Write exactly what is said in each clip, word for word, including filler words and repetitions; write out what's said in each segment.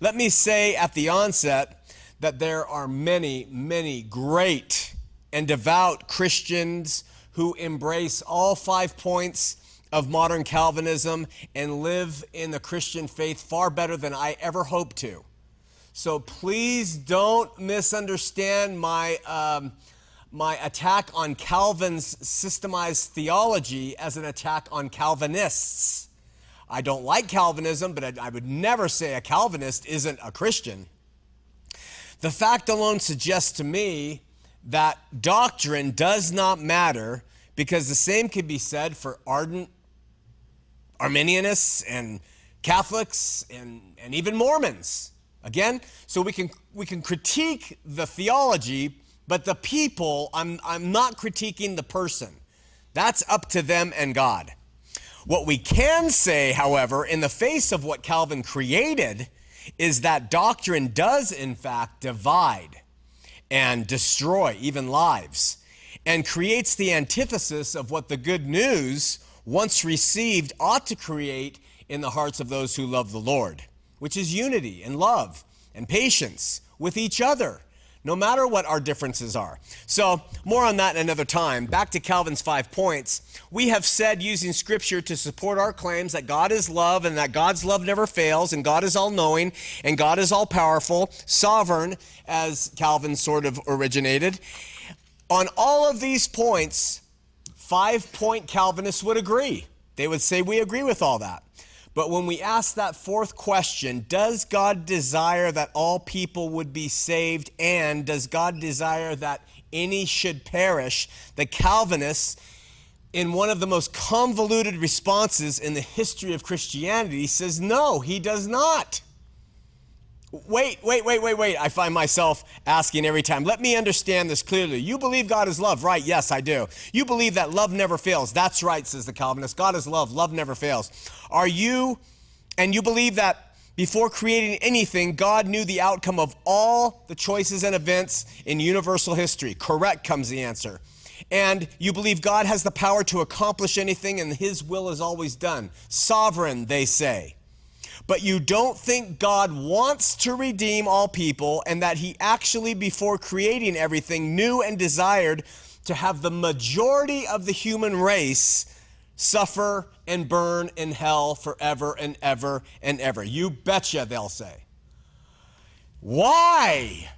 Let me say at the onset that there are many, many great and devout Christians who embrace all five points of modern Calvinism and live in the Christian faith far better than I ever hoped to. So please don't misunderstand my, um, my attack on Calvin's systemized theology as an attack on Calvinists. I don't like Calvinism, but I, I would never say a Calvinist isn't a Christian. The fact alone suggests to me that doctrine does not matter, because the same could be said for ardent Arminianists and Catholics and, and even Mormons. Again, so we can we can critique the theology, but the people, I'm, I'm not critiquing the person. That's up to them and God. What we can say, however, in the face of what Calvin created, is that doctrine does, in fact, divide and destroy even lives, and creates the antithesis of what the good news, once received, ought to create in the hearts of those who love the Lord, which is unity and love and patience with each other, no matter what our differences are. So more on that another time. Back to Calvin's five points. We have said, using Scripture to support our claims, that God is love and that God's love never fails, and God is all-knowing and God is all-powerful, sovereign, as Calvin sort of originated. On all of these points, five-point Calvinists would agree. They would say, we agree with all that. But when we ask that fourth question, does God desire that all people would be saved, and does God desire that any should perish? The Calvinists in one of the most convoluted responses in the history of Christianity, says, no, he does not. Wait, wait, wait, wait, wait. I find myself asking every time, let me understand this clearly. You believe God is love, right? Yes, I do. You believe that love never fails. That's right, says the Calvinist. God is love. Love never fails. Are you, and you believe that before creating anything, God knew the outcome of all the choices and events in universal history. Correct, comes the answer. And you believe God has the power to accomplish anything and his will is always done. Sovereign, they say. But you don't think God wants to redeem all people and that he actually, before creating everything, knew and desired to have the majority of the human race suffer and burn in hell forever and ever and ever. You betcha, they'll say. Why?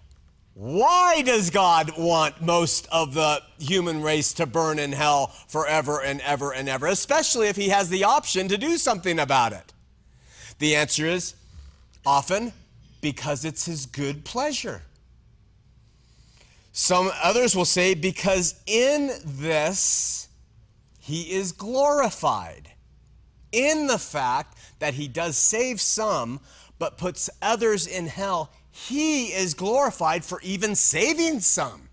Why does God want most of the human race to burn in hell forever and ever and ever, especially if he has the option to do something about it? The answer is often because it's his good pleasure. Some others will say because in this he is glorified, in the fact that he does save some but puts others in hell. He is glorified for even saving some.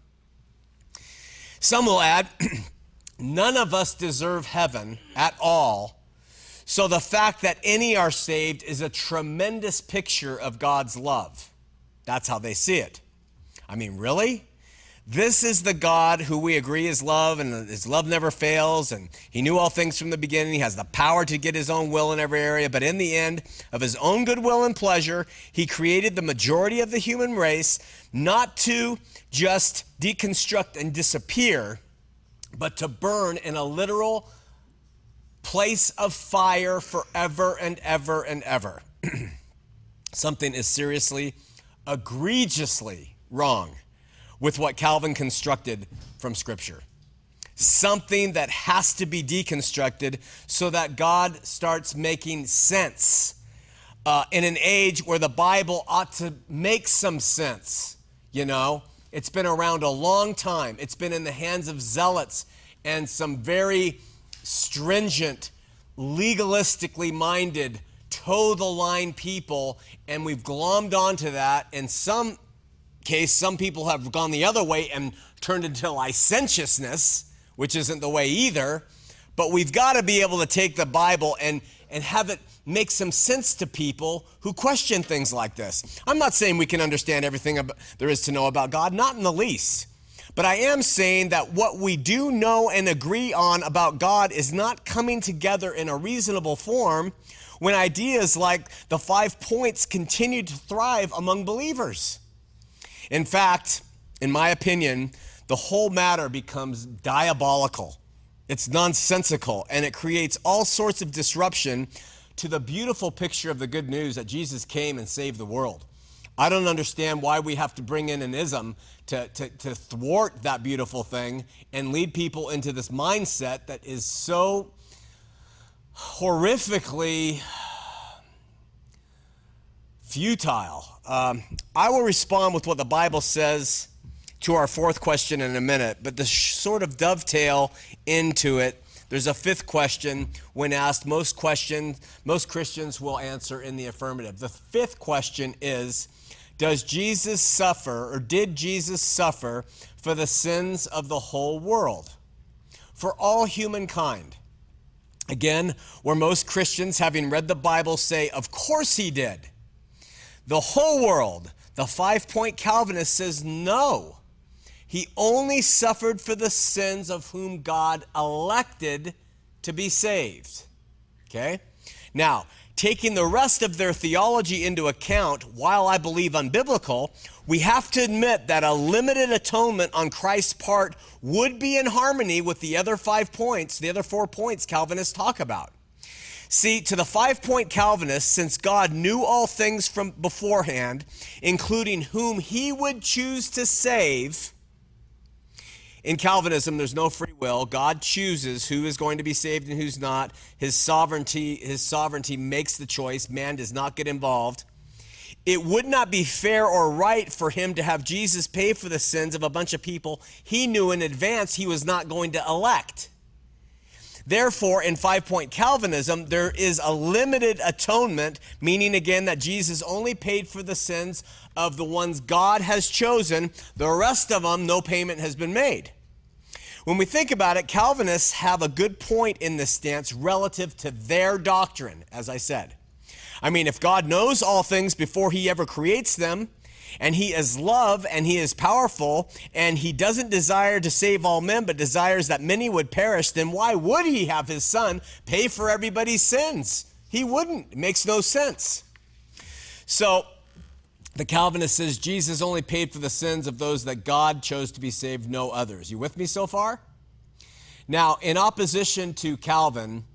Some will add, none of us deserve heaven at all. So the fact that any are saved is a tremendous picture of God's love. That's how they see it. I mean, really? This is the God who we agree is love, and his love never fails, and he knew all things from the beginning. He has the power to get his own will in every area, but in the end, of his own goodwill and pleasure, he created the majority of the human race, not to just deconstruct and disappear, but to burn in a literal place of fire forever and ever and ever. Something is seriously, egregiously wrong with what Calvin constructed from Scripture. Something that has to be deconstructed so that God starts making sense uh, in an age where the Bible ought to make some sense. You know, it's been around a long time. It's been in the hands of zealots and some very stringent, legalistically minded, toe-the-line people, and we've glommed onto that. In some case, some people have gone the other way and turned into licentiousness, which isn't the way either. But we've got to be able to take the Bible and, and have it make some sense to people who question things like this. I'm not saying we can understand everything there is to know about God, not in the least. But I am saying that what we do know and agree on about God is not coming together in a reasonable form when ideas like the five points continue to thrive among believers. In fact, in my opinion, the whole matter becomes diabolical. It's nonsensical, and it creates all sorts of disruption to the beautiful picture of the good news that Jesus came and saved the world. I don't understand why we have to bring in an ism to, to, to thwart that beautiful thing and lead people into this mindset that is so horrifically futile. Um, I will respond with what the Bible says to our fourth question in a minute, but to sort of dovetail into it, there's a fifth question. When asked, most questions, most Christians will answer in the affirmative. The fifth question is, does Jesus suffer, or did Jesus suffer for the sins of the whole world, for all humankind? Again, where most Christians, having read the Bible, say, of course he did. The whole world, the five-point Calvinist says, no. He only suffered for the sins of whom God elected to be saved. Okay? Now, taking the rest of their theology into account, while I believe unbiblical, we have to admit that a limited atonement on Christ's part would be in harmony with the other five points, the other four points Calvinists talk about. See, to the five-point Calvinist, since God knew all things from beforehand, including whom he would choose to save. In Calvinism, there's no free will. God chooses who is going to be saved and who's not. His sovereignty, his sovereignty makes the choice. Man does not get involved. It would not be fair or right for him to have Jesus pay for the sins of a bunch of people he knew in advance he was not going to elect. Therefore, in five-point Calvinism, there is a limited atonement, meaning again that Jesus only paid for the sins of the ones God has chosen. The rest of them, no payment has been made. When we think about it, Calvinists have a good point in this stance relative to their doctrine, as I said. I mean, if God knows all things before he ever creates them, and he is love, and he is powerful, and he doesn't desire to save all men, but desires that many would perish, then why would he have his son pay for everybody's sins? He wouldn't. It makes no sense. So the Calvinist says Jesus only paid for the sins of those that God chose to be saved, no others. You with me so far? Now, in opposition to Calvin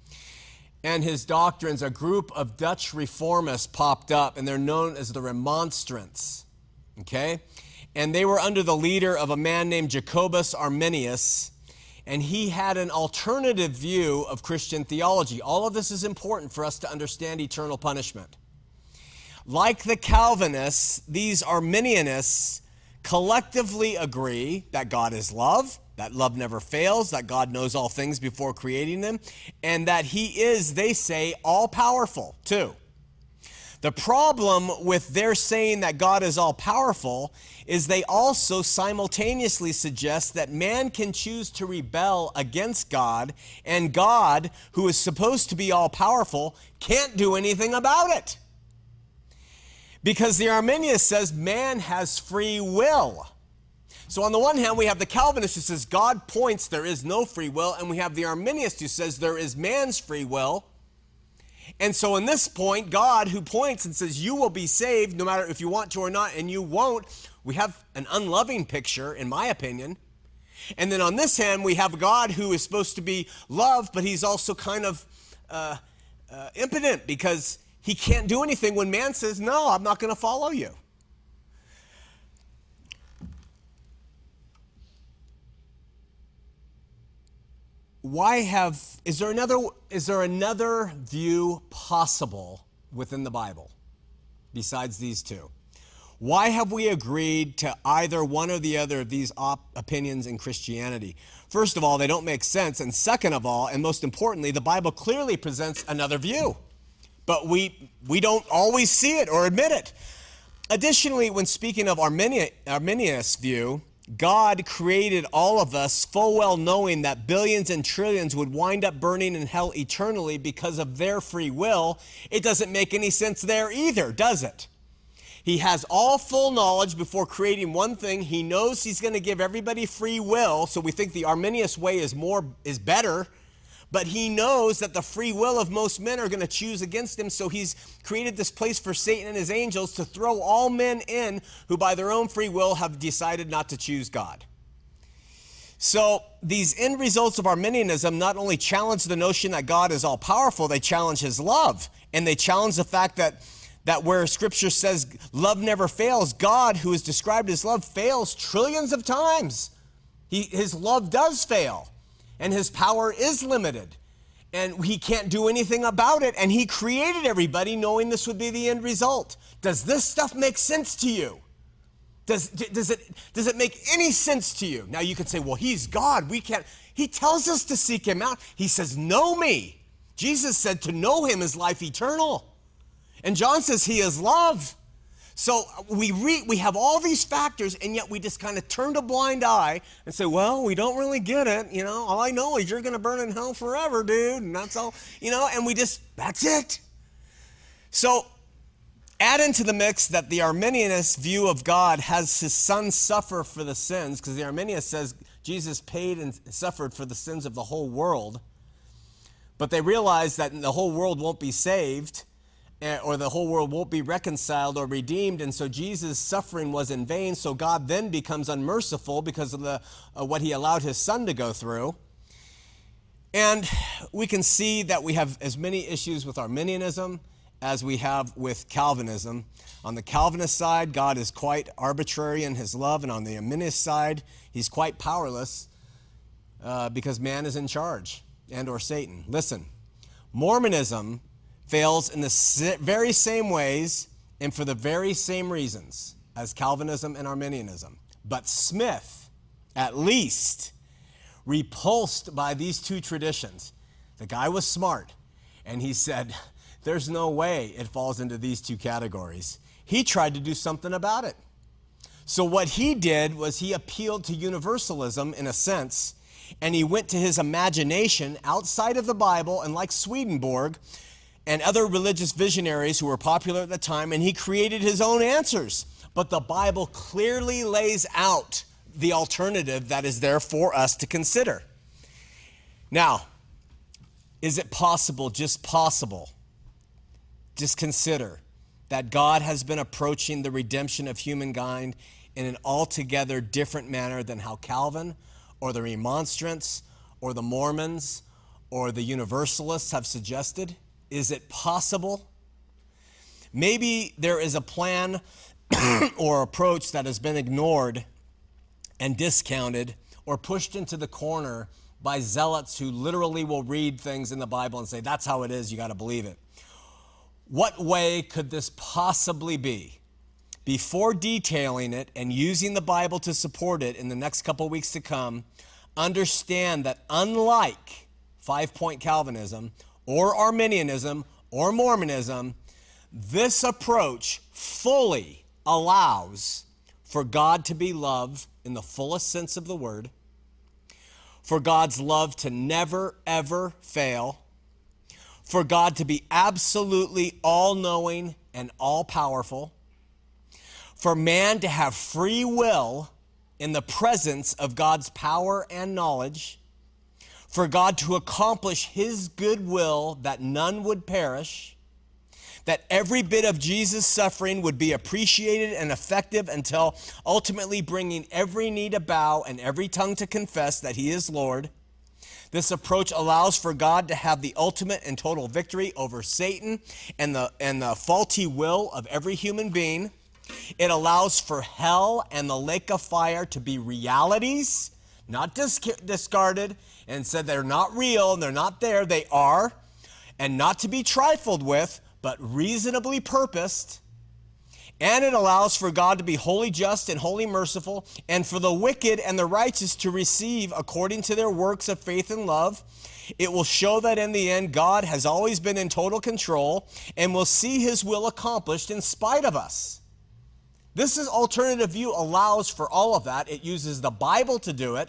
and his doctrines, a group of Dutch reformists popped up, and they're known as the Remonstrants, okay? And they were under the leader of a man named Jacobus Arminius, and he had an alternative view of Christian theology. All of this is important for us to understand eternal punishment. Like the Calvinists, these Arminianists collectively agree that God is love, that love never fails, that God knows all things before creating them, and that he is, they say, all-powerful too. The problem with their saying that God is all-powerful is they also simultaneously suggest that man can choose to rebel against God, and God, who is supposed to be all-powerful, can't do anything about it. Because the Arminius says man has free will. So on the one hand, we have the Calvinist who says God points, there is no free will, and we have the Arminius who says there is man's free will. And so in this point, God who points and says you will be saved no matter if you want to or not, and you won't, we have an unloving picture, in my opinion. And then on this hand, we have God who is supposed to be love, but he's also kind of uh, uh, impotent because he can't do anything when man says, no, I'm not going to follow you. Why have, is there another, is there another view possible within the Bible besides these two? Why have we agreed to either one or the other of these op- opinions in Christianity? First of all, they don't make sense. And second of all, and most importantly, the Bible clearly presents another view. But we, we don't always see it or admit it. Additionally, when speaking of Arminia, Arminius' view, God created all of us full well knowing that billions and trillions would wind up burning in hell eternally because of their free will. It doesn't make any sense there either, does it? He has all full knowledge before creating one thing. He knows he's going to give everybody free will, so we think the Arminius way is more is better. But he knows that the free will of most men are going to choose against him, so he's created this place for Satan and his angels to throw all men in who by their own free will have decided not to choose God. So these end results of Arminianism not only challenge the notion that God is all-powerful, they challenge his love, and they challenge the fact that, that where Scripture says love never fails, God, who is described as love, fails trillions of times. He, his love does fail. And his power is limited, and he can't do anything about it, and he created everybody knowing this would be the end result. Does this stuff make sense to you? Does, does, it, does it make any sense to you? Now you could say, well, he's God, we can't. He tells us to seek him out. He says, know me. Jesus said to know him is life eternal. And John says he is love. So we, re, we have all these factors, and yet we just kind of turn a blind eye and say, well, we don't really get it. You know, all I know is you're going to burn in hell forever, dude. And that's all, you know, and we just, that's it. So add into the mix that the Arminianist view of God has his son suffer for the sins, because the Arminius says Jesus paid and suffered for the sins of the whole world. But they realize that the whole world won't be saved, or the whole world won't be reconciled or redeemed, and so Jesus' suffering was in vain, so God then becomes unmerciful because of the, uh, what he allowed his son to go through. And we can see that we have as many issues with Arminianism as we have with Calvinism. On the Calvinist side, God is quite arbitrary in his love, and on the Arminianist side, he's quite powerless uh, because man is in charge, and or Satan. Listen, Mormonism fails in the very same ways and for the very same reasons as Calvinism and Arminianism. But Smith, at least, repulsed by these two traditions, The guy was smart, and he said, there's no way it falls into these two categories. He tried to do something about it. So what he did was he appealed to universalism, in a sense, and he went to his imagination outside of the Bible, and like Swedenborg and other religious visionaries who were popular at the time, and he created his own answers. But the Bible clearly lays out the alternative that is there for us to consider. Now, is it possible, just possible, just consider that God has been approaching the redemption of humankind in an altogether different manner than how Calvin or the Remonstrants or the Mormons or the Universalists have suggested? Is it possible? Maybe there is a plan or approach that has been ignored and discounted or pushed into the corner by zealots who literally will read things in the Bible and say, that's how it is, you got to believe it. What way could this possibly be? Before detailing it and using the Bible to support it in the next couple weeks to come, understand that unlike five-point Calvinism or Arminianism or Mormonism, this approach fully allows for God to be loved in the fullest sense of the word, for God's love to never, ever fail, for God to be absolutely all-knowing and all-powerful, for man to have free will in the presence of God's power and knowledge, for God to accomplish his good will that none would perish, that every bit of Jesus' suffering would be appreciated and effective until ultimately bringing every knee to bow and every tongue to confess that he is Lord. This approach allows for God to have the ultimate and total victory over Satan and the, and the faulty will of every human being. It allows for hell and the lake of fire to be realities, not disc- discarded and said they're not real and they're not there, they are, and not to be trifled with, but reasonably purposed, and it allows for God to be wholly just and wholly merciful, and for the wicked and the righteous to receive according to their works of faith and love. It will show that in the end, God has always been in total control and will see his will accomplished in spite of us. This is alternative view allows for all of that. It uses the Bible to do it,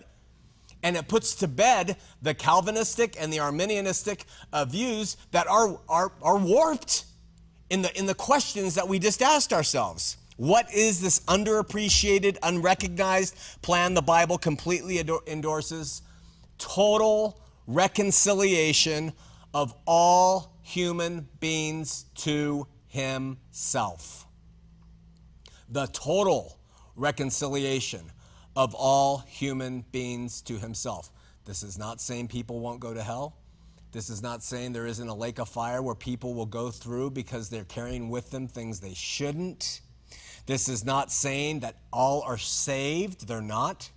and it puts to bed the Calvinistic and the Arminianistic uh, views that are, are, are warped in the, in the questions that we just asked ourselves. What is this underappreciated, unrecognized plan the Bible completely endorses? Total reconciliation of all human beings to himself. The total reconciliation of all human beings to himself. This is not saying people won't go to hell. This is not saying there isn't a lake of fire where people will go through because they're carrying with them things they shouldn't. This is not saying that all are saved. They're not.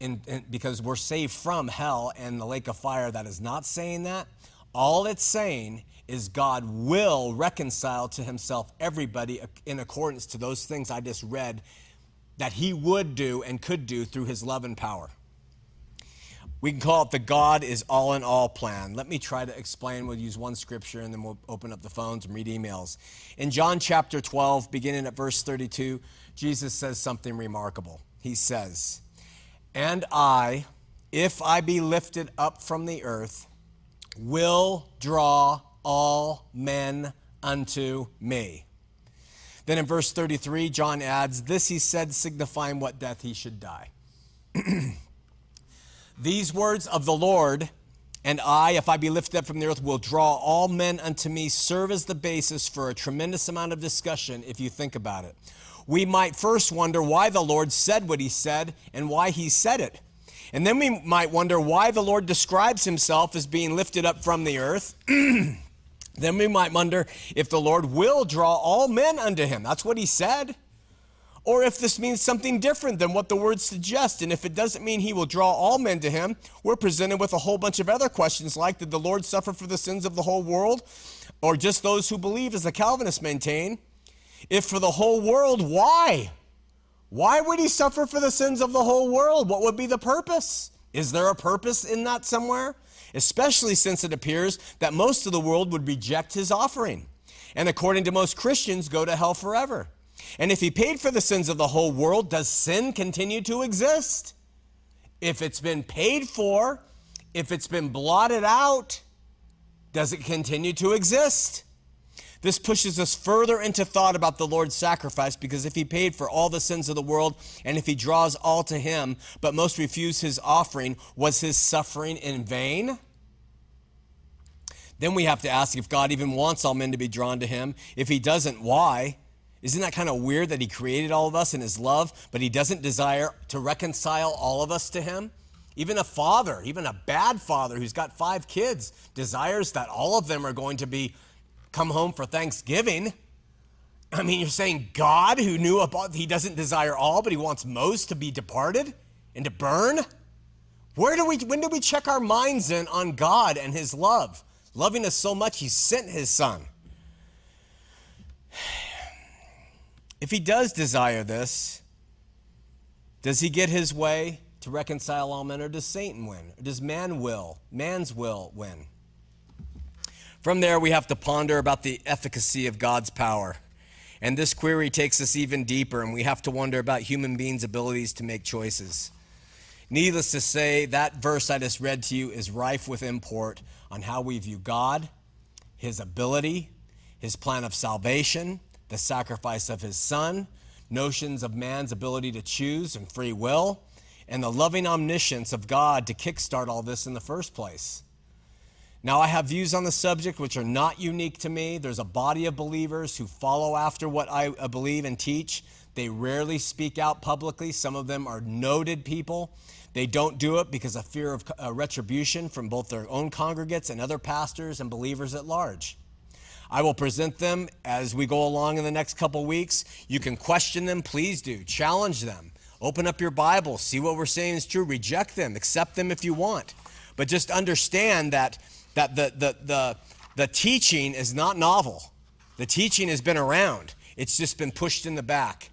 And, and because we're saved from hell and the lake of fire, that is not saying that. All it's saying is God will reconcile to himself everybody in accordance to those things I just read that he would do and could do through his love and power. We can call it the God is all in all plan. Let me try to explain. We'll use one scripture and then we'll open up the phones and read emails. In John chapter twelve, beginning at verse thirty-two, Jesus says something remarkable. He says, "And I, if I be lifted up from the earth, will draw all men unto me." Then in verse thirty-three, John adds, "This he said, signifying what death he should die." "These words of the Lord, and I, if I be lifted up from the earth, will draw all men unto me," serve as the basis for a tremendous amount of discussion if you think about it. We might first wonder why the Lord said what he said and why he said it. And then we might wonder why the Lord describes himself as being lifted up from the earth. Then we might wonder if the Lord will draw all men unto him. That's what he said. Or if this means something different than what the words suggest. And if it doesn't mean he will draw all men to him, we're presented with a whole bunch of other questions like, did the Lord suffer for the sins of the whole world? Or just those who believe, as the Calvinists maintain? If for the whole world, why? Why would he suffer for the sins of the whole world? What would be the purpose? Is there a purpose in that somewhere? especially since it appears that most of the world would reject his offering, and according to most Christians, go to hell forever. And if he paid for the sins of the whole world, does sin continue to exist? If it's been paid for, if it's been blotted out, does it continue to exist? This pushes us further into thought about the Lord's sacrifice, because if he paid for all the sins of the world, and if he draws all to him, but most refuse his offering, was his suffering in vain? Then we have to ask if God even wants all men to be drawn to him. If he doesn't, why? Isn't that kind of weird that he created all of us in his love, but he doesn't desire to reconcile all of us to him? Even a father, even a bad father who's got five kids, desires that all of them are going to be come home for Thanksgiving. I mean, you're saying God, who knew about, he doesn't desire all, but he wants most to be departed and to burn? Where do we, when do we check our minds in on God and his love? Loving us so much, he sent his son. If he does desire this, does he get his way to reconcile all men, or does Satan win? Or does man will, man's will win? From there, we have to ponder about the efficacy of God's power. And this query takes us even deeper, and we have to wonder about human beings' abilities to make choices. Needless to say, that verse I just read to you is rife with import on how we view God, his ability, his plan of salvation, the sacrifice of his son, notions of man's ability to choose and free will, and the loving omniscience of God to kickstart all this in the first place. Now, I have views on the subject which are not unique to me. There's a body of believers who follow after what I believe and teach. They rarely speak out publicly. Some of them are noted people. They don't do it because of fear of retribution from both their own congregates and other pastors and believers at large. I will present them as we go along in the next couple weeks. You can question them, please do. Challenge them. Open up your Bible. See what we're saying is true. Reject them. Accept them if you want. But just understand that, that the, the, the, the teaching is not novel. The teaching has been around. It's just been pushed in the back.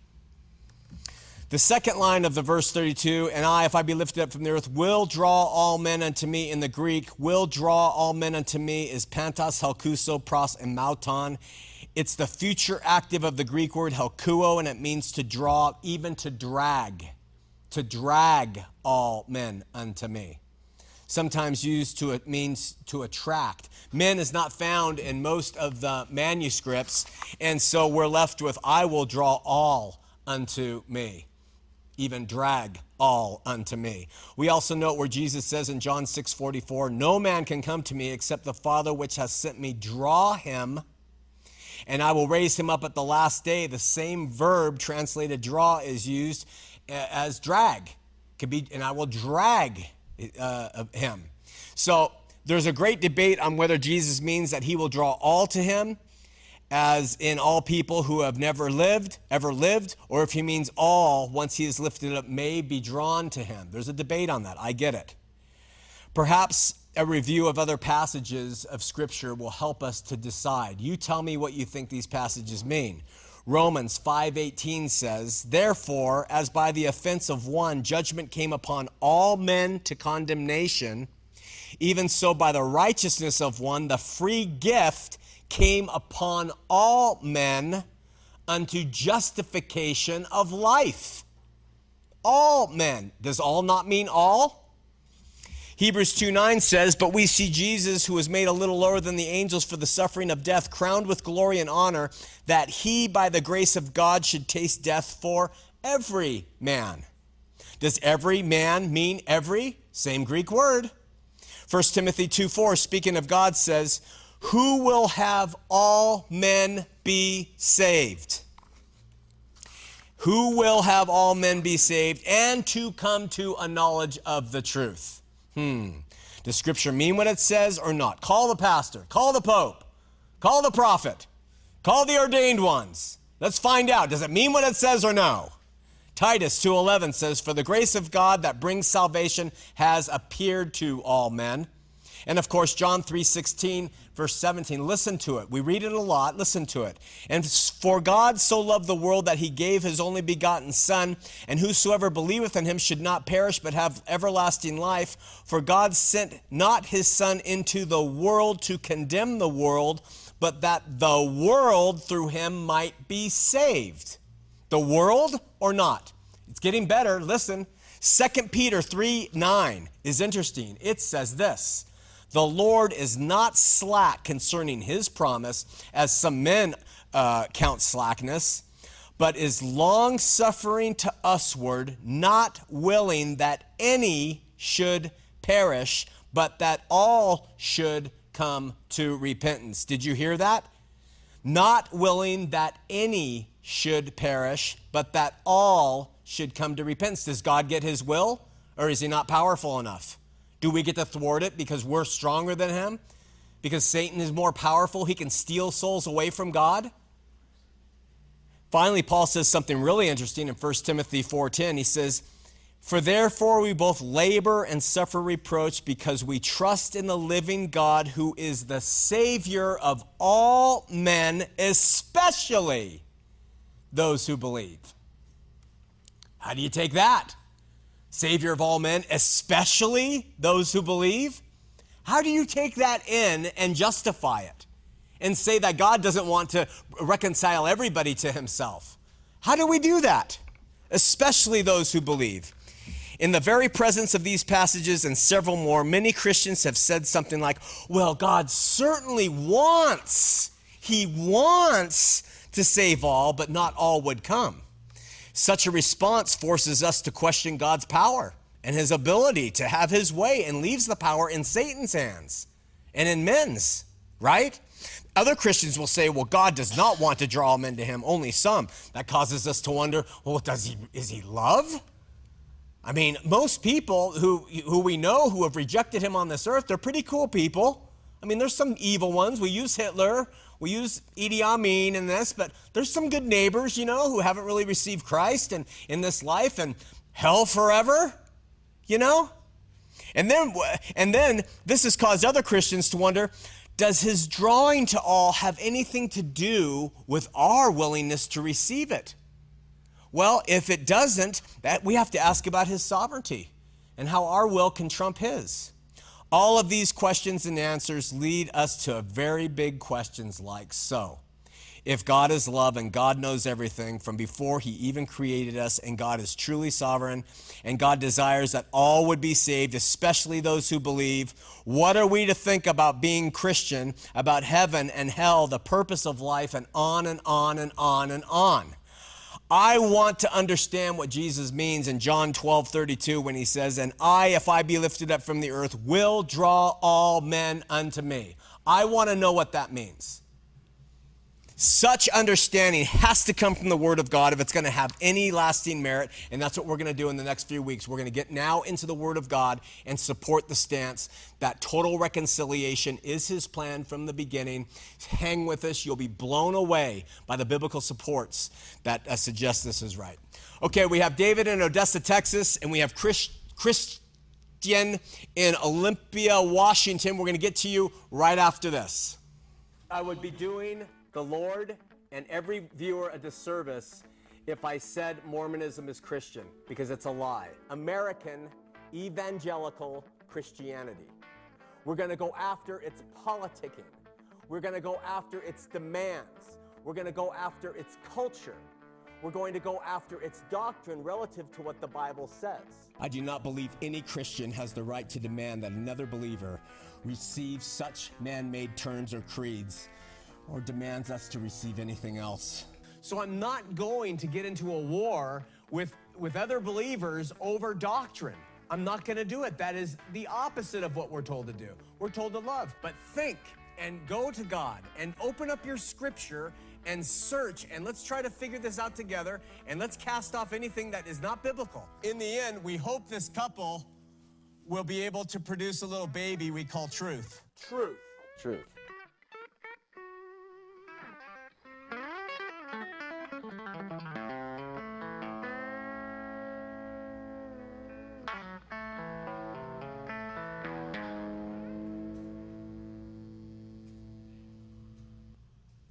The second line of the verse thirty-two, and I, if I be lifted up from the earth, will draw all men unto me. In the Greek, will draw all men unto me is pantos, helkuso, pros, and mauton. It's the future active of the Greek word helkuo, and it means to draw, even to drag, to drag all men unto me. Sometimes used to, it means to attract. Men is not found in most of the manuscripts, and so we're left with, I will draw all unto me. Even drag all unto me. We also note where Jesus says in John six forty-four, no man can come to me except the Father which has sent me draw him, and I will raise him up at the last day. The same verb translated draw is used as drag. Could be, and I will drag uh, him. So there's a great debate on whether Jesus means that he will draw all to him, as in all people who have never lived, ever lived, or if he means all, once he is lifted up, may be drawn to him. There's a debate on that. I get it. Perhaps a review of other passages of Scripture will help us to decide. You tell me what you think these passages mean. Romans five eighteen says, therefore, as by the offense of one, judgment came upon all men to condemnation, even so by the righteousness of one, the free gift came upon all men unto justification of life. All men. Does all not mean all? Hebrews two nine says, but we see Jesus, who was made a little lower than the angels for the suffering of death, crowned with glory and honor, that he by the grace of God should taste death for every man. Does every man mean every? Same Greek word. First Timothy two four, speaking of God, says, who will have all men be saved? Who will have all men be saved and to come to a knowledge of the truth? Hmm. Does Scripture mean what it says or not? Call the pastor. Call the pope. Call the prophet. Call the ordained ones. Let's find out. Does it mean what it says or no? Titus two eleven says, for the grace of God that brings salvation has appeared to all men, And of course, John three sixteen, verse seventeen, listen to it. We read it a lot, listen to it. And for God so loved the world that he gave his only begotten Son, and whosoever believeth in him should not perish but have everlasting life. For God sent not his Son into the world to condemn the world, but that the world through him might be saved. The world or not? It's getting better, listen. Second Peter three nine is interesting. It says this, the Lord is not slack concerning his promise, as some men uh, count slackness, but is long-suffering to usward, not willing that any should perish, but that all should come to repentance. Did you hear that? Not willing that any should perish, but that all should come to repentance. Does God get his will, or is he not powerful enough? Do we get to thwart it because we're stronger than him? Because Satan is more powerful, he can steal souls away from God? Finally, Paul says something really interesting in First Timothy four ten. He says, for therefore we both labor and suffer reproach because we trust in the living God who is the Savior of all men, especially those who believe. How do you take that? Savior of all men, especially those who believe? How do you take that in and justify it and say that God doesn't want to reconcile everybody to himself? How do we do that? Especially those who believe. In the very presence of these passages and several more, many Christians have said something like, well, God certainly wants, he wants to save all, but not all would come. Such a response forces us to question God's power and his ability to have his way and leaves the power in Satan's hands and in men's, right? Other Christians will say, well, God does not want to draw all men to him, only some. That causes us to wonder, well, does he, is he love? I mean, most people who, who we know who have rejected him on this earth, they're pretty cool people. I mean, there's some evil ones. We use Hitler. We use Idi Amin in this, but there's some good neighbors, you know, who haven't really received Christ and in this life and hell forever, you know? And then, and then this has caused other Christians to wonder, does his drawing to all have anything to do with our willingness to receive it? Well, if it doesn't, that we have to ask about his sovereignty and how our will can trump his. All of these questions and answers lead us to very big questions like so. If God is love and God knows everything from before he even created us and God is truly sovereign and God desires that all would be saved, especially those who believe, what are we to think about being Christian, about heaven and hell, the purpose of life, and on and on and on and on? I want to understand what Jesus means in John twelve thirty-two when he says, and I, if I be lifted up from the earth, will draw all men unto me. I want to know what that means. Such understanding has to come from the Word of God if it's going to have any lasting merit, and that's what we're going to do in the next few weeks. We're going to get now into the Word of God and support the stance that total reconciliation is his plan from the beginning. Hang with us. You'll be blown away by the biblical supports that uh, suggest this is right. Okay, we have David in Odessa, Texas, and we have Chris, Christian in Olympia, Washington. We're going to get to you right after this. I would be doing the Lord and every viewer a disservice if I said Mormonism is Christian, because it's a lie. American evangelical Christianity. We're going to go after its politicking. We're going to go after its demands. We're going to go after its culture. We're going to go after its doctrine relative to what the Bible says. I do not believe any Christian has the right to demand that another believer receive such man-made terms or creeds or demands us to receive anything else. So I'm not going to get into a war with, with other believers over doctrine. I'm not going to do it. That is the opposite of what we're told to do. We're told to love, but think and go to God and open up your scripture and search, and let's try to figure this out together, and let's cast off anything that is not biblical. In the end, we hope this couple will be able to produce a little baby we call truth. Truth. Truth.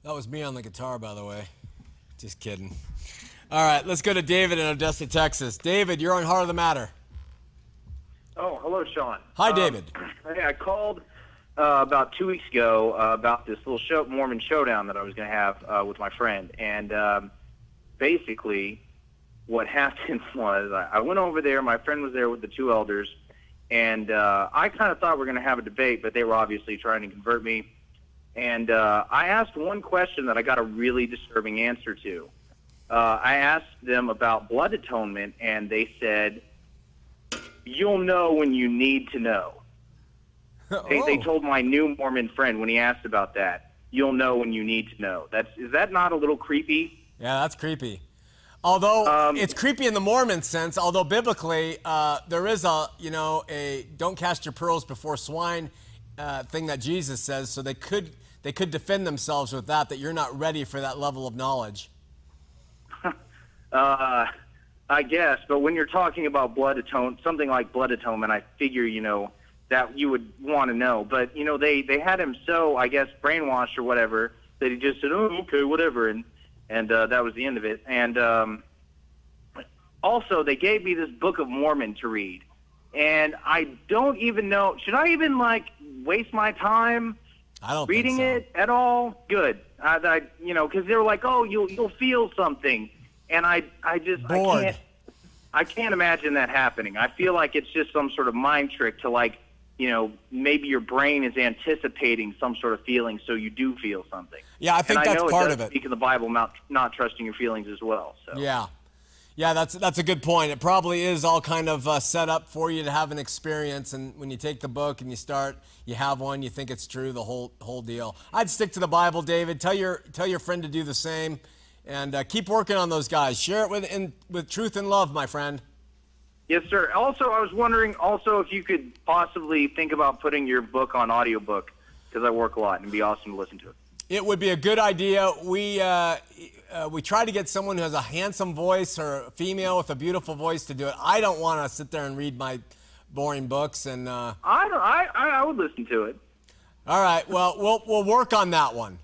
That was me on the guitar, by the way. Just kidding. All right, let's go to David in Odessa, Texas. David, you're on Heart of the Matter. Oh, hello, Sean. Hi, um, David. Hey, I called uh, about two weeks ago uh, about this little show, Mormon showdown that I was going to have uh, with my friend. And um, basically what happened was I went over there. My friend was there with the two elders. And uh, I kind of thought we were going to have a debate, but they were obviously trying to convert me. And uh, I asked one question that I got a really disturbing answer to. Uh, I asked them about blood atonement, and they said, "You'll know when you need to know." Oh. They, they told my new Mormon friend when he asked about that, "You'll know when you need to know." That's is that not a little creepy? Yeah, that's creepy. Although um, it's creepy in the Mormon sense, although biblically uh, there is a you know a don't cast your pearls before swine uh, thing that Jesus says, so they could. They could defend themselves with that, that you're not ready for that level of knowledge. uh, I guess, but when you're talking about blood atonement, something like blood atonement, I figure, you know, that you would want to know. But, you know, they, they had him so, I guess, brainwashed or whatever, that he just said, oh, okay, whatever, and, and uh, that was the end of it. And um, also, they gave me this Book of Mormon to read, and I don't even know, should I even, like, waste my time? I don't reading think so. It at all good. I, I you know, because they were like, "Oh, you'll you'll feel something," and I I just Bored. I can't I can't imagine that happening. I feel like it's just some sort of mind trick to, like, you know, maybe your brain is anticipating some sort of feeling, so you do feel something. Yeah, I think and that's I know part it of it. Speak of the Bible, not not trusting your feelings as well. So. Yeah, yeah, that's that's a good point. It probably is all kind of uh, set up for you to have an experience, and when you take the book and you start. You have one, you think it's true, the whole whole deal. I'd stick to the Bible, David. Tell your tell your friend to do the same, and uh, keep working on those guys. Share it with in, with truth and love, my friend. Yes, sir. Also, I was wondering also if you could possibly think about putting your book on audiobook, because I work a lot, and it'd be awesome to listen to it. It would be a good idea. We uh, uh, we try to get someone who has a handsome voice or a female with a beautiful voice to do it. I don't want to sit there and read my boring books, and uh, I, don't, I I would listen to it. All right, well, we'll we'll work on that one.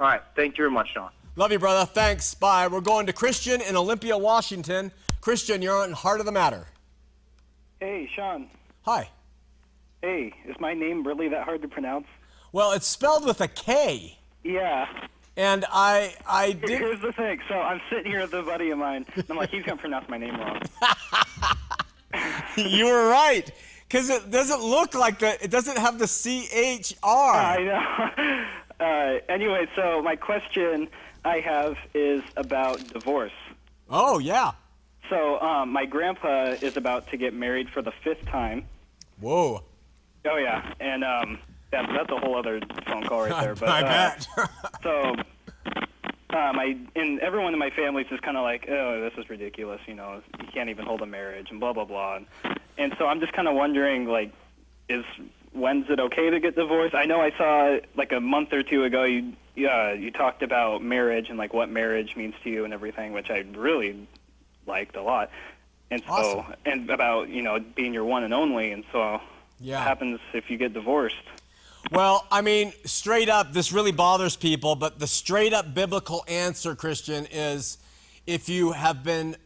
All right, thank you very much, Sean. Love you, brother. Thanks. Bye. We're going to Christian in Olympia, Washington. Christian, you're on Heart of the Matter. Hey, Sean. Hi. Hey, is my name really that hard to pronounce? Well, it's spelled with a K. Yeah. And I I did. Here's the thing. So I'm sitting here with a buddy of mine, and I'm like, he's gonna pronounce my name wrong. You were right, because it doesn't look like the. It doesn't have the C H R. I know. Uh, anyway, so my question I have is about divorce. Oh, yeah. So um, my grandpa is about to get married for the fifth time. Whoa. Oh, yeah. And um, that, that's a whole other phone call right there. But, I bet. Uh, so... Um, I, and everyone in my family is just kind of like, oh, this is ridiculous, you know, you can't even hold a marriage and blah, blah, blah. And, and so I'm just kind of wondering, like, is when's it okay to get divorced? I know I saw, like, a month or two ago you uh, you talked about marriage and, like, what marriage means to you and everything, which I really liked a lot. And so, awesome. And about, you know, being your one and only. And so yeah. What happens if you get divorced? Well, I mean, straight up, this really bothers people, but the straight up biblical answer, Christian, is if you have been,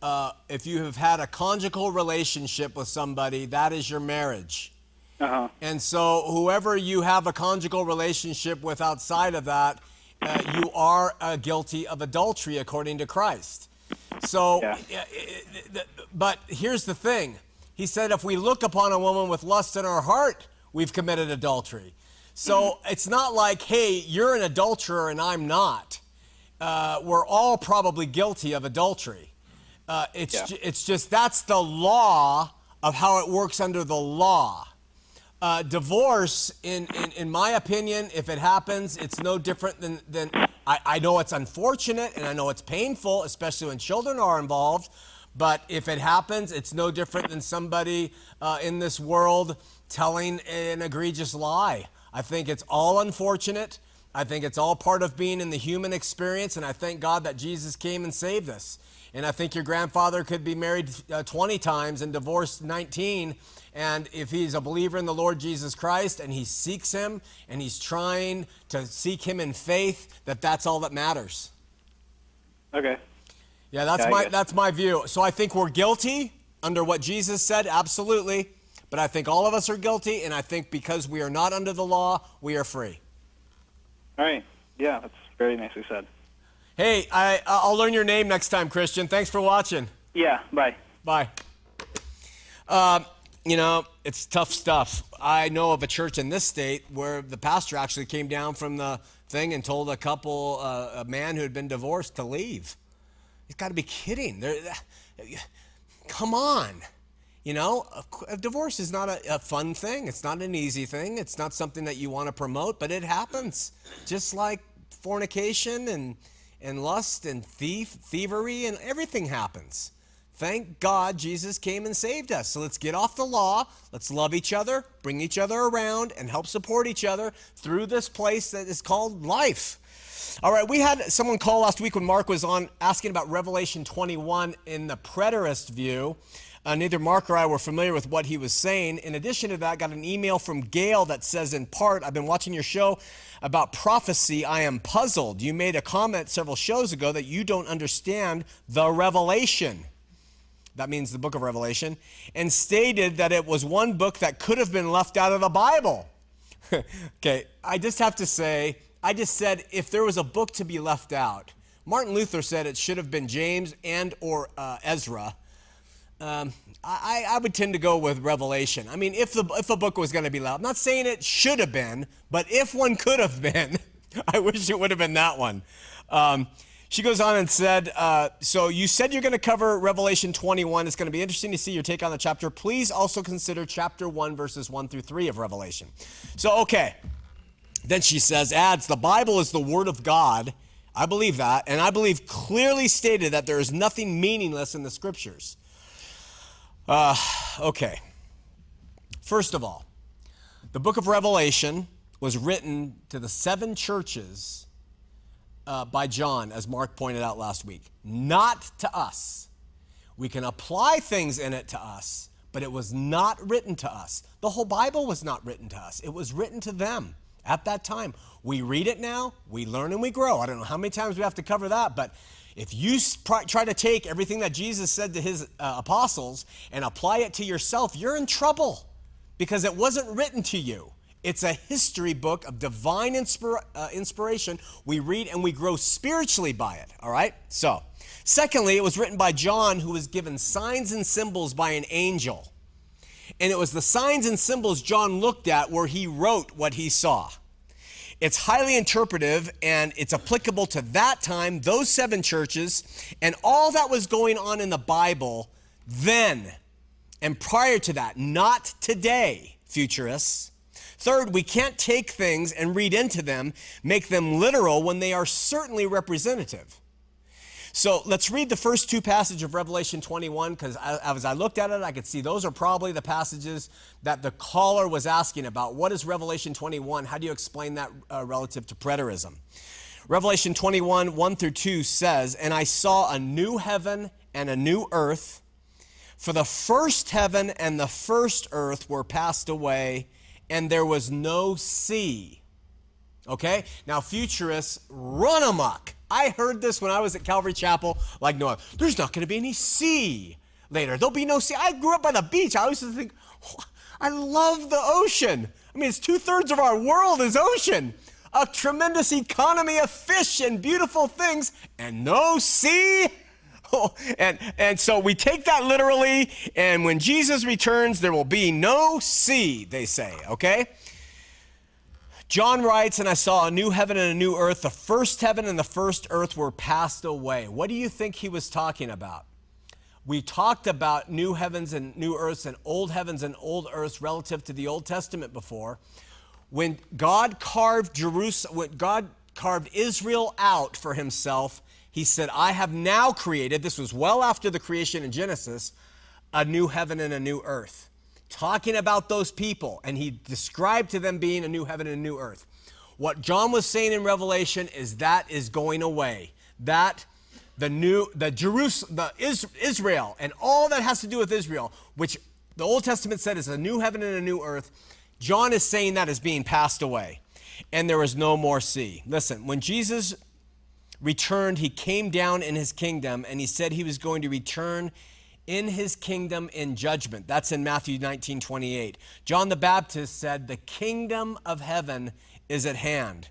uh, if you have had a conjugal relationship with somebody, that is your marriage. Uh-huh. And so whoever you have a conjugal relationship with outside of that, uh, you are uh, guilty of adultery according to Christ. So, yeah. But here's the thing. He said, if we look upon a woman with lust in our heart, we've committed adultery. So it's not like, hey, you're an adulterer and I'm not. Uh, we're all probably guilty of adultery. Uh, it's, yeah. ju it's just that's the law of how it works under the law. Uh, divorce, in, in, in my opinion, if it happens, it's no different than, than I, I know it's unfortunate and I know it's painful, especially when children are involved. But if it happens, it's no different than somebody uh, in this world telling an egregious lie. I think it's all unfortunate. I think it's all part of being in the human experience, and I thank God that Jesus came and saved us. And I think your grandfather could be married uh, twenty times and divorced nineteen, and if he's a believer in the Lord Jesus Christ and he seeks him and he's trying to seek him in faith, that that's all that matters. Okay. Yeah, that's, yeah, my, that's my view. So I think we're guilty under what Jesus said, absolutely, but I think all of us are guilty, and I think because we are not under the law, we are free. All right. Yeah, that's very nicely said. Hey, I, I'll learn your name next time, Christian. Thanks for watching. Yeah, bye. Bye. Uh, you know, it's tough stuff. I know of a church in this state where the pastor actually came down from the thing and told a couple, uh, a man who had been divorced, to leave. You've got to be kidding. They're, come on. You know, a, a divorce is not a, a fun thing. It's not an easy thing. It's not something that you want to promote, but it happens. Just like fornication and, and lust and thief, thievery, and everything happens. Thank God Jesus came and saved us. So let's get off the law. Let's love each other, bring each other around, and help support each other through this place that is called life. All right, we had someone call last week when Mark was on asking about Revelation twenty-one in the preterist view. Uh, neither Mark or I were familiar with what he was saying. In addition to that, I got an email from Gail that says, in part, I've been watching your show about prophecy. I am puzzled. You made a comment several shows ago that you don't understand the Revelation. That means the book of Revelation. And stated that it was one book that could have been left out of the Bible. Okay, I just have to say, I just said if there was a book to be left out, Martin Luther said it should have been James and or uh, Ezra. Um, I, I would tend to go with Revelation. I mean, if, the, if a book was going to be loud, I'm not saying it should have been, but if one could have been, I wish it would have been that one. Um, she goes on and said, uh, so you said you're going to cover Revelation twenty-one. It's going to be interesting to see your take on the chapter. Please also consider chapter one, verses one through three of Revelation. So, okay. Then she says, adds, the Bible is the Word of God. I believe that, and I believe clearly stated that there is nothing meaningless in the Scriptures. Uh, okay. First of all, the book of Revelation was written to the seven churches uh, by John, as Mark pointed out last week, not to us. We can apply things in it to us, but it was not written to us. The whole Bible was not written to us. It was written to them at that time. We read it now, we learn and we grow. I don't know how many times we have to cover that, but if you try to take everything that Jesus said to his uh, apostles and apply it to yourself, you're in trouble because it wasn't written to you. It's a history book of divine inspira uh, inspiration. We read and we grow spiritually by it, all right? So, secondly, it was written by John, who was given signs and symbols by an angel. And it was the signs and symbols John looked at where he wrote what he saw. It's highly interpretive, and it's applicable to that time, those seven churches, and all that was going on in the Bible then and prior to that, not today, futurists. Third, we can't take things and read into them, make them literal when they are certainly representative. So let's read the first two passages of Revelation twenty-one, because as I looked at it, I could see those are probably the passages that the caller was asking about. What is Revelation twenty-one? How do you explain that uh, relative to preterism? Revelation twenty-one, one through two says, and I saw a new heaven and a new earth, for the first heaven and the first earth were passed away, and there was no sea. Okay? Now, futurists run amok. I heard this when I was at Calvary Chapel, like Noah. There's not going to be any sea later. There'll be no sea. I grew up by the beach. I used to think, oh, I love the ocean. I mean, it's two-thirds of our world is ocean. A tremendous economy of fish and beautiful things and no sea. Oh, and, and so we take that literally, and when Jesus returns, there will be no sea, they say, okay? John writes, and I saw a new heaven and a new earth. The first heaven and the first earth were passed away. What do you think he was talking about? We talked about new heavens and new earths and old heavens and old earths relative to the Old Testament before. When God carved Jerusalem, when God carved Israel out for himself, he said, I have now created, this was well after the creation in Genesis, a new heaven and a new earth. Talking about those people, and he described to them being a new heaven and a new earth. What John was saying in Revelation is that is going away. That the new, the Jerusalem, the Is, Israel, and all that has to do with Israel, which the Old Testament said is a new heaven and a new earth, John is saying that is being passed away, and there is no more sea. Listen, when Jesus returned, he came down in his kingdom, and he said he was going to return in his kingdom in judgment. That's in Matthew nineteen twenty-eight. John the Baptist said, the kingdom of heaven is at hand.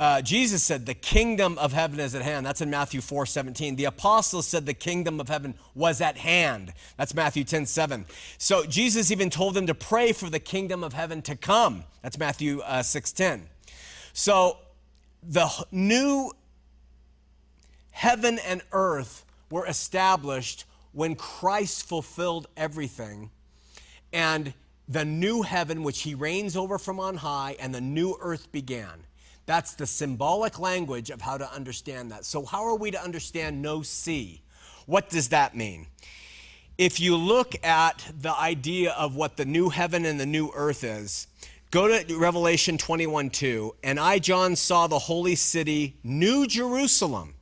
Uh, Jesus said, the kingdom of heaven is at hand. That's in Matthew four seventeen. The apostles said the kingdom of heaven was at hand. That's Matthew ten seven. So Jesus even told them to pray for the kingdom of heaven to come. That's Matthew six ten. So the new heaven and earth were established when Christ fulfilled everything, and the new heaven, which he reigns over from on high, and the new earth began. That's the symbolic language of how to understand that. So how are we to understand no sea? What does that mean? If you look at the idea of what the new heaven and the new earth is, go to Revelation twenty-one two, and I, John, saw the holy city, New Jerusalem,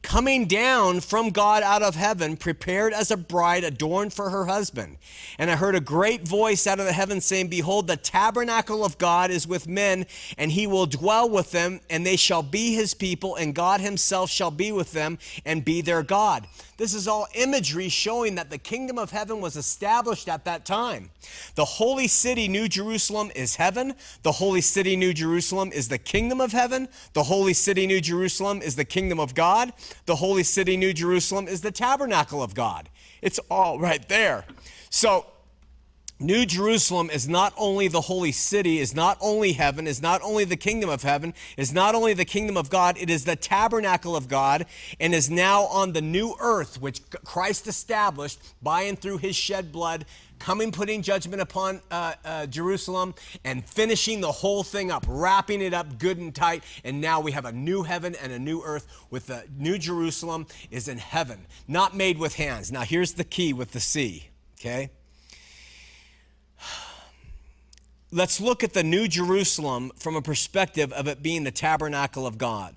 coming down from God out of heaven, prepared as a bride adorned for her husband. And I heard a great voice out of the heaven saying, behold, the tabernacle of God is with men, and he will dwell with them, and they shall be his people, and God himself shall be with them and be their God. This is all imagery showing that the kingdom of heaven was established at that time. The holy city, New Jerusalem, is heaven. The holy city, New Jerusalem, is the kingdom of heaven. The holy city, New Jerusalem, is the kingdom of God. The holy city, New Jerusalem, is the tabernacle of God. It's all right there. So New Jerusalem is not only the holy city, is not only heaven, is not only the kingdom of heaven, is not only the kingdom of God, it is the tabernacle of God, and is now on the new earth, which Christ established by and through his shed blood, coming, putting judgment upon uh, uh, Jerusalem, and finishing the whole thing up, wrapping it up good and tight. And now we have a new heaven and a new earth, with the new Jerusalem is in heaven, not made with hands. Now here's the key with the sea, okay? Let's look at the new Jerusalem from a perspective of it being the tabernacle of God.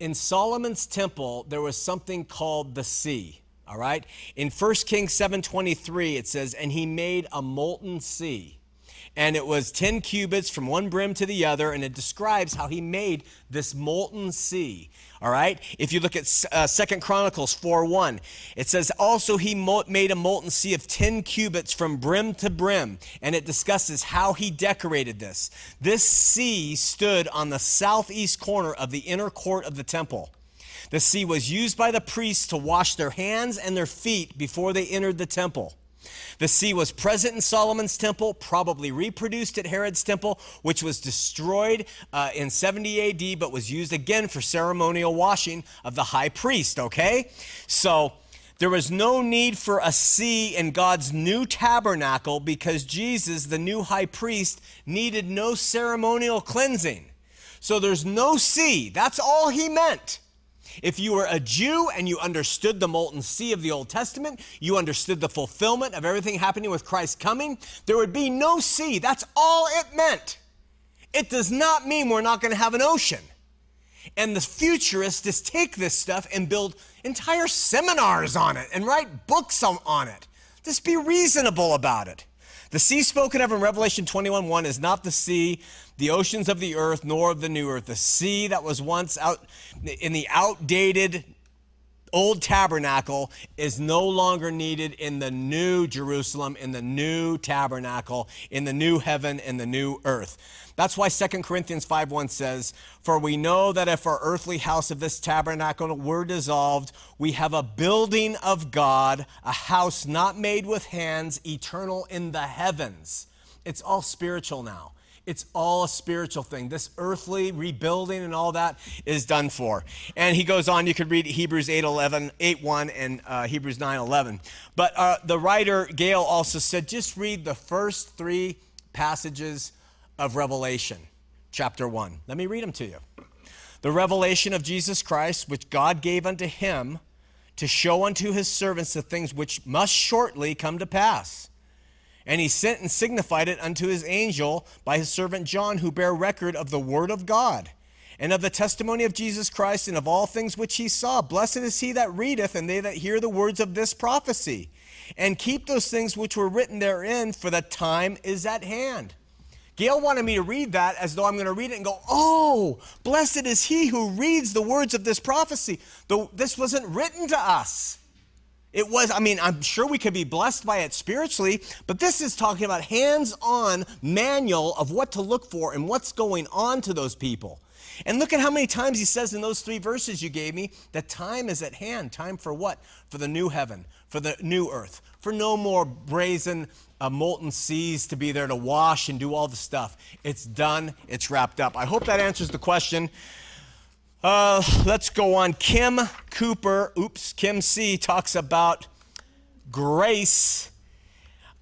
In Solomon's temple, there was something called the sea. All right. In First Kings seven twenty-three, it says, and he made a molten sea, and it was ten cubits from one brim to the other. And it describes how he made this molten sea. All right. If you look at uh, Second Chronicles four one, it says also he made a molten sea of ten cubits from brim to brim. And it discusses how he decorated this. This sea stood on the southeast corner of the inner court of the temple. The sea was used by the priests to wash their hands and their feet before they entered the temple. The sea was present in Solomon's temple, probably reproduced at Herod's temple, which was destroyed uh, in seventy A D, but was used again for ceremonial washing of the high priest, okay? So there was no need for a sea in God's new tabernacle, because Jesus, the new high priest, needed no ceremonial cleansing. So there's no sea. That's all he meant. If you were a Jew and you understood the molten sea of the Old Testament, you understood the fulfillment of everything happening with Christ's coming, there would be no sea. That's all it meant. It does not mean we're not going to have an ocean. And the futurists just take this stuff and build entire seminars on it and write books on it. Just be reasonable about it. The sea spoken of in Revelation twenty-one one is not the sea, the oceans of the earth, nor of the new earth. The sea that was once out in the outdated old tabernacle is no longer needed in the new Jerusalem, in the new tabernacle, in the new heaven, in the new earth. That's why Second Corinthians five one says, for we know that if our earthly house of this tabernacle were dissolved, we have a building of God, a house not made with hands, eternal in the heavens. It's all spiritual now. It's all a spiritual thing. This earthly rebuilding and all that is done for. And he goes on. You could read Hebrews eight one and uh, Hebrews nine eleven. But uh, the writer, Gale, also said, just read the first three passages of Revelation, chapter one. Let me read them to you. The revelation of Jesus Christ, which God gave unto him to show unto his servants the things which must shortly come to pass. And he sent and signified it unto his angel by his servant John, who bare record of the word of God, and of the testimony of Jesus Christ, and of all things which he saw. Blessed is he that readeth, and they that hear the words of this prophecy, and keep those things which were written therein, for the time is at hand. Gail wanted me to read that as though I'm going to read it and go, oh, blessed is he who reads the words of this prophecy. Though this wasn't written to us. It was, I mean, I'm sure we could be blessed by it spiritually, but this is talking about hands-on manual of what to look for and what's going on to those people. And look at how many times he says in those three verses you gave me, the time is at hand. Time for what? For the new heaven, for the new earth, for no more brazen, uh, molten seas to be there to wash and do all the stuff. It's done. It's wrapped up. I hope that answers the question. Uh, let's go on. Kim Cooper, oops, Kim C talks about grace.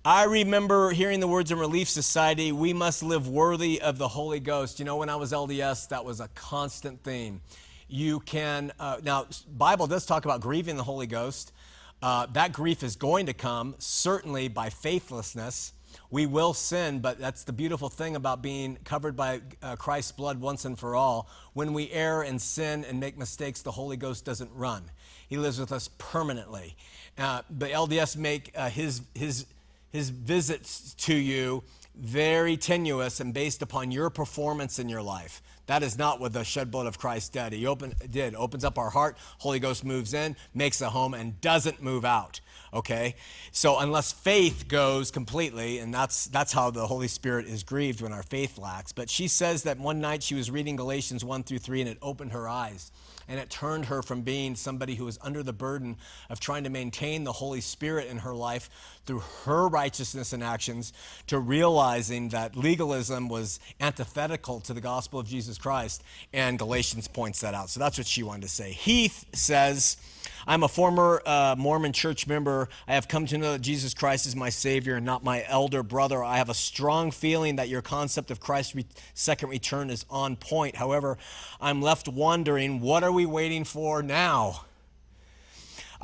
I remember hearing the words in Relief Society, we must live worthy of the Holy Ghost. You know, when I was L D S, that was a constant theme. You can, uh, now, Bible does talk about grieving the Holy Ghost. Uh, that grief is going to come, certainly by faithlessness. We will sin, but that's the beautiful thing about being covered by uh, Christ's blood once and for all. When we err and sin and make mistakes, the Holy Ghost doesn't run. He lives with us permanently. Uh, the L D S make uh, his, his, his visits to you very tenuous and based upon your performance in your life. That is not what the shed blood of Christ did. He open, did. Opens up our heart, Holy Ghost moves in, makes a home, and doesn't move out. Okay? So unless faith goes completely, and that's, that's how the Holy Spirit is grieved when our faith lacks. But she says that one night she was reading Galatians one through three, and it opened her eyes. And it turned her from being somebody who was under the burden of trying to maintain the Holy Spirit in her life through her righteousness and actions to realizing that legalism was antithetical to the gospel of Jesus Christ. And Galatians points that out. So that's what she wanted to say. Heath says, I'm a former uh, Mormon church member. I have come to know that Jesus Christ is my Savior and not my elder brother. I have a strong feeling that your concept of Christ's re- second return is on point. However, I'm left wondering, what are we waiting for now?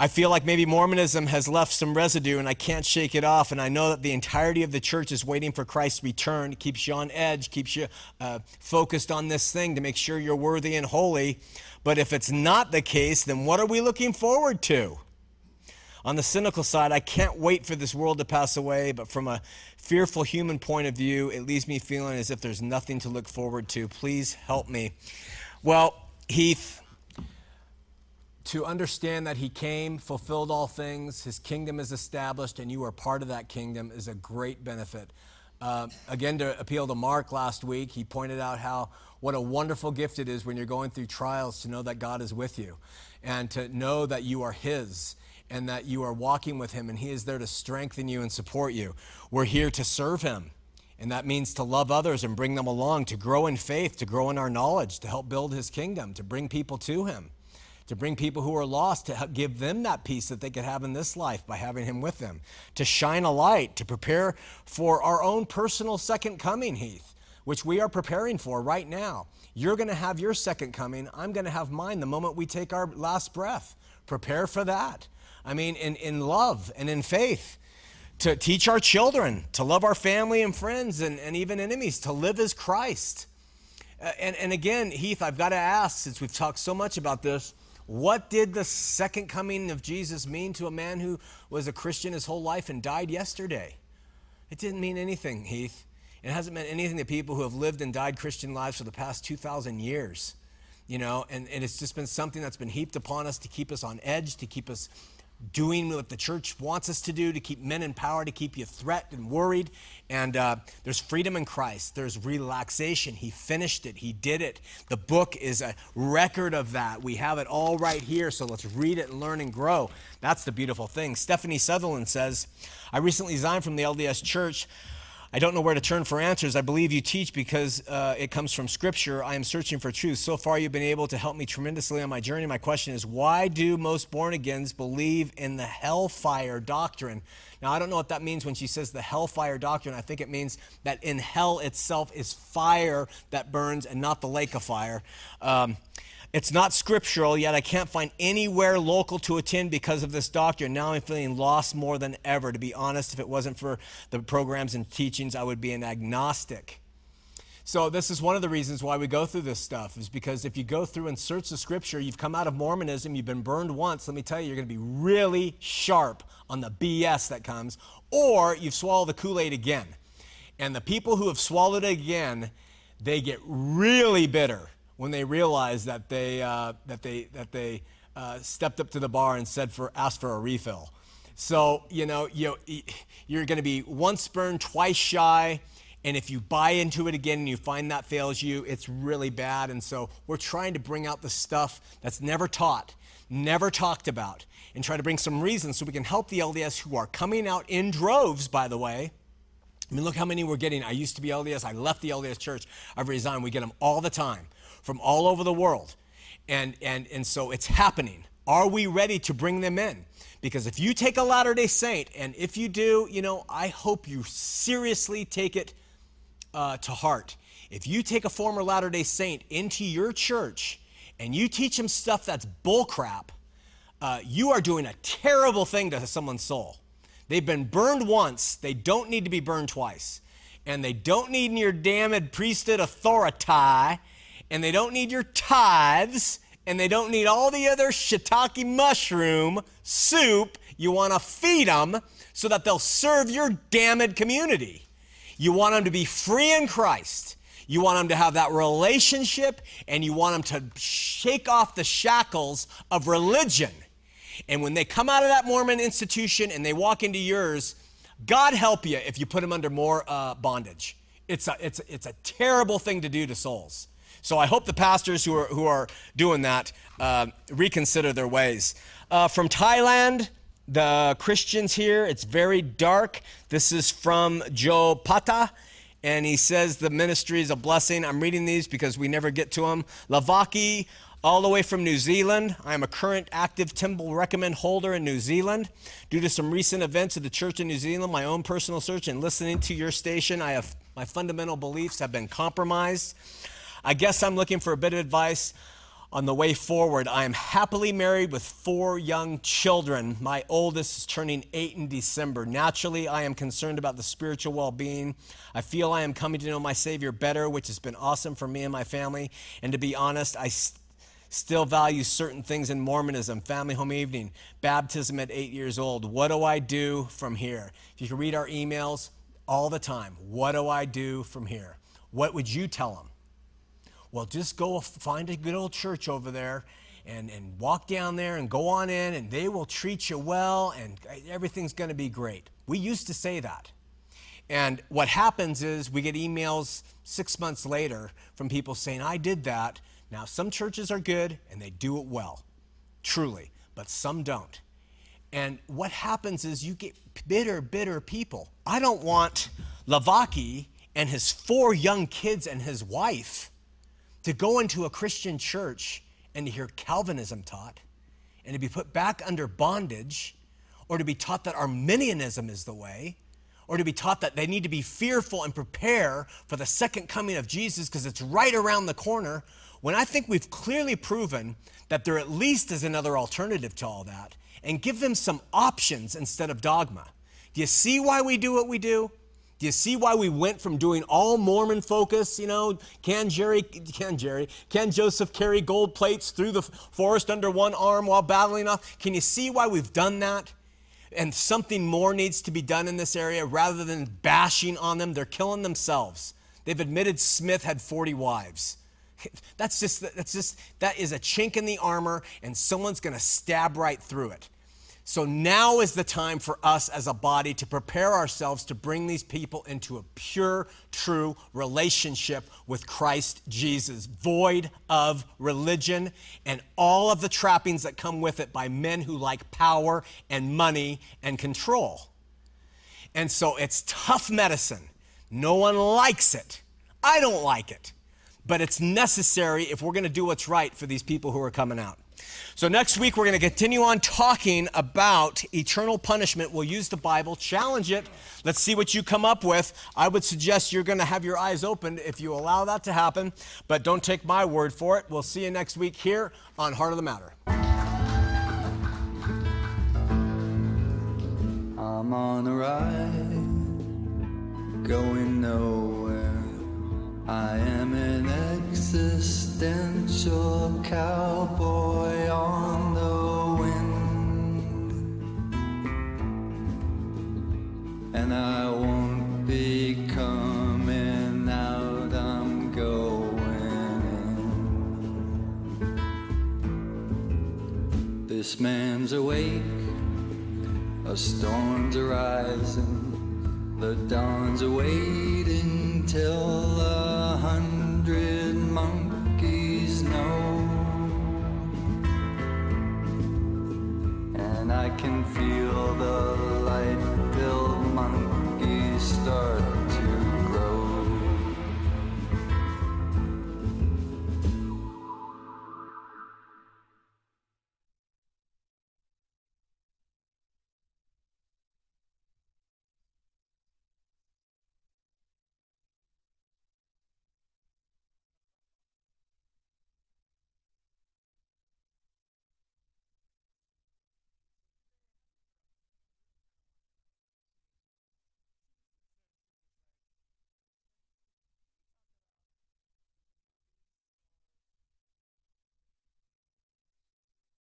I feel like maybe Mormonism has left some residue and I can't shake it off. And I know that the entirety of the church is waiting for Christ's return. It keeps you on edge, keeps you uh, focused on this thing to make sure you're worthy and holy. But if it's not the case, then what are we looking forward to? On the cynical side, I can't wait for this world to pass away, but from a fearful human point of view, it leaves me feeling as if there's nothing to look forward to. Please help me. Well, Heath, to understand that he came, fulfilled all things, his kingdom is established, and you are part of that kingdom is a great benefit. Uh, again, to appeal to Mark last week, he pointed out how what a wonderful gift it is when you're going through trials to know that God is with you and to know that you are his and that you are walking with him and he is there to strengthen you and support you. We're here to serve him. And that means to love others and bring them along, to grow in faith, to grow in our knowledge, to help build his kingdom, to bring people to him, to bring people who are lost, to give them that peace that they could have in this life by having him with them, to shine a light, to prepare for our own personal second coming, Heath, which we are preparing for right now. You're going to have your second coming. I'm going to have mine the moment we take our last breath. Prepare for that. I mean, in, in love and in faith, to teach our children, to love our family and friends and, and even enemies, to live as Christ. Uh, and, and again, Heath, I've got to ask, since we've talked so much about this, what did the second coming of Jesus mean to a man who was a Christian his whole life and died yesterday? It didn't mean anything, Heath. It hasn't meant anything to people who have lived and died Christian lives for the past two thousand years, you know, and, and it's just been something that's been heaped upon us to keep us on edge, to keep us doing what the church wants us to do, to keep men in power, to keep you threatened and worried. And uh, there's freedom in Christ. There's relaxation. He finished it. He did it. The book is a record of that. We have it all right here, so let's read it and learn and grow. That's the beautiful thing. Stephanie Sutherland says, I recently resigned from the L D S Church. I don't know where to turn for answers. I believe you teach because uh, it comes from Scripture. I am searching for truth. So far, you've been able to help me tremendously on my journey. My question is, why do most born-agains believe in the hellfire doctrine? Now, I don't know what that means when she says the hellfire doctrine. I think it means that in hell itself is fire that burns and not the lake of fire. Um, It's not scriptural, yet I can't find anywhere local to attend because of this doctrine. Now I'm feeling lost more than ever. To be honest, if it wasn't for the programs and teachings, I would be an agnostic. So this is one of the reasons why we go through this stuff, is because if you go through and search the scripture, you've come out of Mormonism, you've been burned once. Let me tell you, you're going to be really sharp on the B S that comes, or you've swallowed the Kool-Aid again. And the people who have swallowed it again, they get really bitter when they realize that they uh, that they that they uh, stepped up to the bar and said for asked for a refill. So you know you you're going to be once burned, twice shy, and if you buy into it again and you find that fails you, it's really bad. And so we're trying to bring out the stuff that's never taught, never talked about, and try to bring some reasons so we can help the L D S who are coming out in droves. By the way, I mean, look how many we're getting. I used to be L D S. I left the L D S church. I've resigned. We get them all the time, from all over the world. And, and, and so it's happening. Are we ready to bring them in? Because if you take a Latter-day Saint, and if you do, you know, I hope you seriously take it uh, to heart. If you take a former Latter-day Saint into your church and you teach them stuff that's bullcrap, uh, you are doing a terrible thing to someone's soul. They've been burned once. They don't need to be burned twice. And they don't need your damned priesthood authority. And they don't need your tithes, and they don't need all the other shiitake mushroom soup. You want to feed them so that they'll serve your damned community. You want them to be free in Christ. You want them to have that relationship, and you want them to shake off the shackles of religion. And when they come out of that Mormon institution and they walk into yours, God help you if you put them under more uh, bondage. It's a, it's, a, it's a terrible thing to do to souls. So I hope the pastors who are, who are doing that uh, reconsider their ways. Uh, from Thailand, the Christians here, it's very dark. This is from Joe Pata, and he says the ministry is a blessing. I'm reading these because we never get to them. Lavaki, all the way from New Zealand. I am a current active Temple Recommend holder in New Zealand. Due to some recent events of the church in New Zealand, my own personal search, and listening to your station, I have my fundamental beliefs have been compromised. I guess I'm looking for a bit of advice on the way forward. I am happily married with four young children. My oldest is turning eight in December. Naturally, I am concerned about the spiritual well-being. I feel I am coming to know my Savior better, which has been awesome for me and my family. And to be honest, I st- still value certain things in Mormonism, family home evening, baptism at eight years old. What do I do from here? If you can read our emails all the time, what do I do from here? What would you tell them? Well, just go find a good old church over there and, and walk down there and go on in, and they will treat you well, and everything's going to be great. We used to say that. And what happens is we get emails six months later from people saying, I did that. Now, some churches are good, and they do it well, truly, but some don't. And what happens is you get bitter, bitter people. I don't want Lavaki and his four young kids and his wife to go into a Christian church and to hear Calvinism taught and to be put back under bondage, or to be taught that Arminianism is the way, or to be taught that they need to be fearful and prepare for the second coming of Jesus because it's right around the corner, when I think we've clearly proven that there at least is another alternative to all that, and give them some options instead of dogma. Do you see why we do what we do? Do you see why we went from doing all Mormon focus, you know, can Jerry, can Jerry, can Joseph carry gold plates through the forest under one arm while battling off? Can you see why we've done that? And something more needs to be done in this area rather than bashing on them. They're killing themselves. They've admitted Smith had forty wives. That's just, that's just, that is a chink in the armor, and someone's going to stab right through it. So now is the time for us as a body to prepare ourselves to bring these people into a pure, true relationship with Christ Jesus, void of religion and all of the trappings that come with it by men who like power and money and control. And so it's tough medicine. No one likes it. I don't like it. but it's necessary if we're going to do what's right for these people who are coming out. So next week, we're going to continue on talking about eternal punishment. We'll use the Bible, challenge it. Let's see what you come up with. I would suggest you're going to have your eyes open if you allow that to happen, but don't take my word for it. We'll see you next week here on Heart of the Matter. I'm on a ride, going nowhere. I am an existential cowboy on the wind, and I won't be coming out, I'm going in. This man's awake, a storm's arising, the dawn's awaiting, till a hundred monkeys know, and I can feel